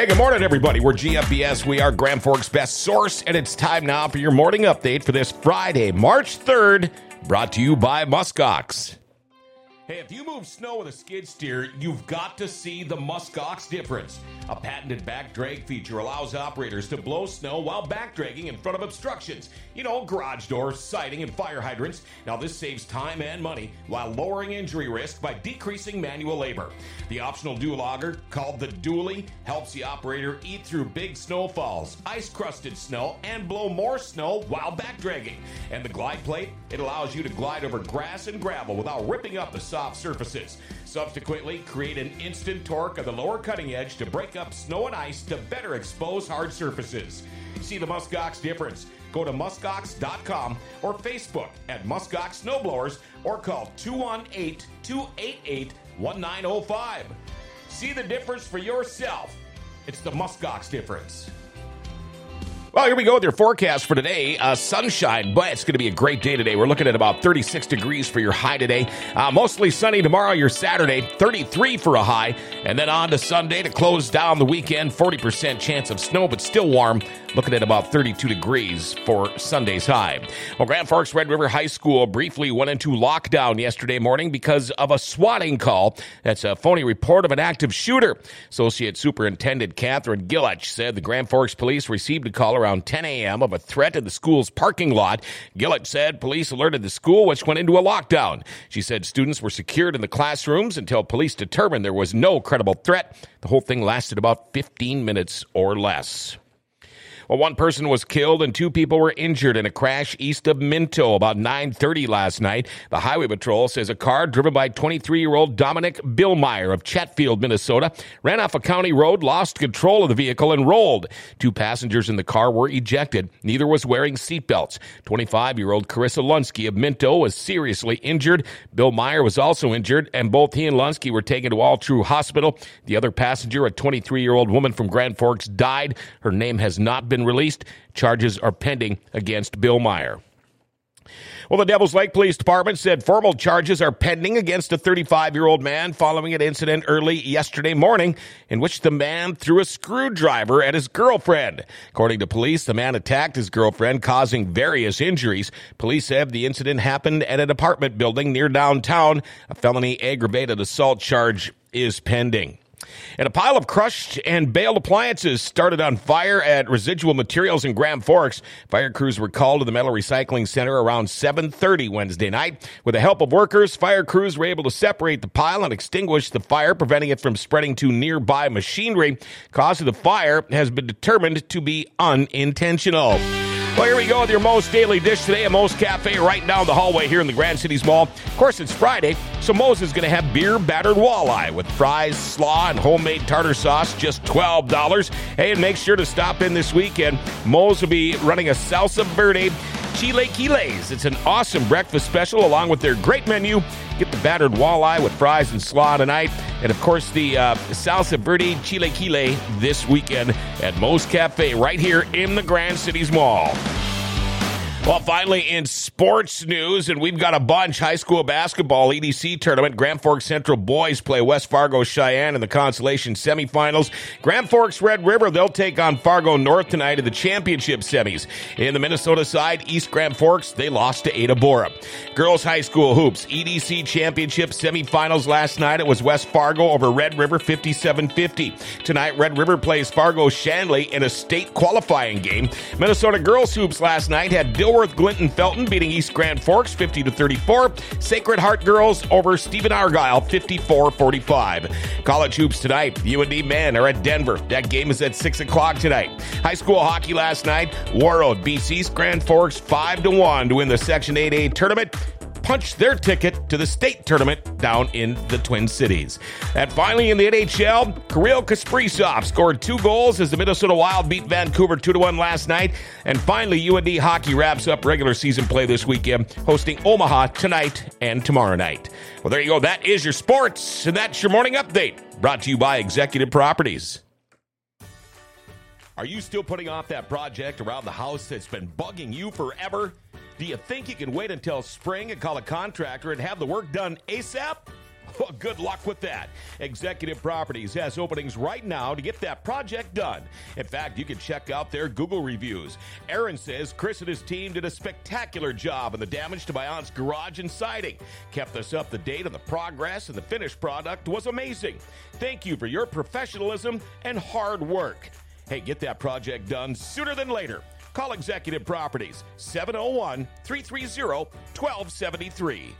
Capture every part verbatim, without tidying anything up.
Hey, good morning, everybody. We're G F B S. We are Grand Forks' best source, and it's time now for your morning update for this Friday, March third, brought to you by MuskOx. Hey, if you move snow with a skid steer, you've got to see the MuskOx difference. A patented back drag feature allows operators to blow snow while back dragging in front of obstructions. You know, garage doors, siding, and fire hydrants. Now, this saves time and money while lowering injury risk by decreasing manual labor. The optional dew logger, called the Dually, helps the operator eat through big snowfalls, ice-crusted snow, and blow more snow while back dragging. And the glide plate, it allows you to glide over grass and gravel without ripping up the side surfaces. Subsequently, create an instant torque on the lower cutting edge to break up snow and ice to better expose hard surfaces. See the MuskOx difference. Go to muskox dot com or Facebook at MuskOx Snowblowers or call two one eight, two eight eight, one nine zero five. See the difference for yourself. It's the MuskOx difference. Well, here we go with your forecast for today. Uh, sunshine, but it's going to be a great day today. We're looking at about thirty-six degrees for your high today. Uh, mostly sunny tomorrow, your Saturday, thirty-three for a high. And then on to Sunday to close down the weekend, forty percent chance of snow, but still warm. Looking at about thirty-two degrees for Sunday's high. Well, Grand Forks Red River High School briefly went into lockdown yesterday morning because of a swatting call. That's a phony report of an active shooter. Associate Superintendent Catherine Gillich said the Grand Forks Police received a call around ten a.m. of a threat in the school's parking lot. Gillich said police alerted the school, which went into a lockdown. She said students were secured in the classrooms until police determined there was no credible threat. The whole thing lasted about fifteen minutes or less. Well, one person was killed and two people were injured in a crash east of Minto about nine thirty last night. The Highway Patrol says a car driven by twenty-three-year-old Dominic Bill Meyer of Chatfield, Minnesota, ran off a county road, lost control of the vehicle, and rolled. Two passengers in the car were ejected. Neither was wearing seatbelts. twenty-five-year-old Carissa Lunsky of Minto was seriously injured. Bill Meyer was also injured, and both he and Lunsky were taken to All True Hospital. The other passenger, a twenty-three-year-old woman from Grand Forks, died. Her name has not been released. Charges are pending against Bill Meyer. Well, the Devils Lake Police Department said formal charges are pending against a thirty-five-year-old man following an incident early yesterday morning in which the man threw a screwdriver at his girlfriend. According to police, the man attacked his girlfriend, causing various injuries. Police said the incident happened at an apartment building near downtown. A felony aggravated assault charge is pending. And a pile of crushed and baled appliances started on fire at Residual Materials in Grand Forks. Fire crews were called to the metal recycling center around seven thirty Wednesday night. With the help of workers, fire crews were able to separate the pile and extinguish the fire, preventing it from spreading to nearby machinery. Cause of the fire has been determined to be unintentional. Well, here we go with your Mo's Daily Dish today at Mo's Cafe right down the hallway here in the Grand Cities Mall. Of course, it's Friday, so Mo's is going to have beer-battered walleye with fries, slaw, and homemade tartar sauce, just twelve dollars. Hey, and make sure to stop in this weekend. Mo's will be running a salsa verde chile quiles. It's an awesome breakfast special along with their great menu. Get the battered walleye with fries and slaw tonight. And, of course, the uh, salsa verde chile quile this weekend at Mo's Cafe right here in the Grand Cities Mall. Well, finally, in sports news, and we've got a bunch. High school basketball E D C tournament. Grand Forks Central boys play West Fargo Cheyenne in the consolation semifinals. Grand Forks Red River, they'll take on Fargo North tonight in the championship semis. In the Minnesota side, East Grand Forks, they lost to Ada Bora. Girls high school hoops. E D C championship semifinals last night. It was West Fargo over Red River, fifty-seven fifty. Tonight, Red River plays Fargo Shanley in a state qualifying game. Minnesota girls hoops last night had Bill North Glinton Felton beating East Grand Forks fifty to thirty-four. Sacred Heart girls over Stephen Argyle fifty-four forty-five. College hoops tonight. The U N D men are at Denver. That game is at six o'clock tonight. High school hockey last night. Warroad beats East Grand Forks five to one to win the Section Eight A tournament. Punch their ticket to the state tournament down in the Twin Cities. And finally, in the N H L, Kirill Kasprizov scored two goals as the Minnesota Wild beat Vancouver two to one last night. And finally, U N D hockey wraps up regular season play this weekend, hosting Omaha tonight and tomorrow night. Well, there you go. That is your sports, and that's your morning update, brought to you by Executive Properties. Are you still putting off that project around the house that's been bugging you forever? Do you think you can wait until spring and call a contractor and have the work done ASAP? Well, good luck with that. Executive Properties has openings right now to get that project done. In fact, you can check out their Google reviews. Aaron says Chris and his team did a spectacular job on the damage to my aunt's garage and siding. Kept us up to date on the progress, and the finished product was amazing. Thank you for your professionalism and hard work. Hey, get that project done sooner than later. Call Executive Properties, seven oh one, three three zero, one two seven three.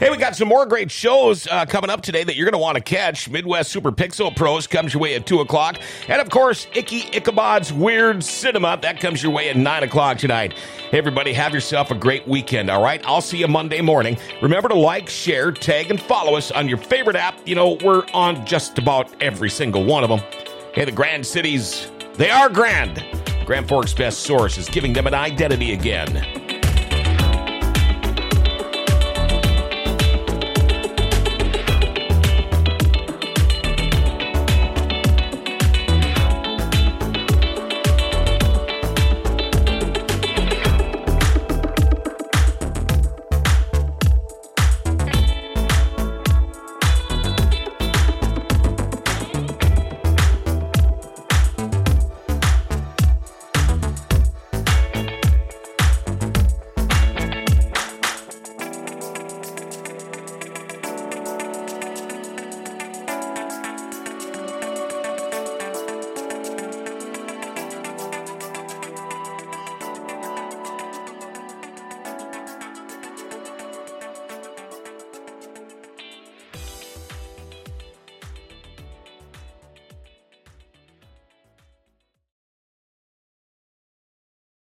Hey, we got some more great shows uh, coming up today that you're going to want to catch. Midwest Super Pixel Pros comes your way at two o'clock. And, of course, Icky Ichabod's Weird Cinema. That comes your way at nine o'clock tonight. Hey, everybody, have yourself a great weekend, all right? I'll see you Monday morning. Remember to like, share, tag, and follow us on your favorite app. You know, we're on just about every single one of them. Hey, the Grand Cities, they are grand. Grand Forks' best source is giving them an identity again.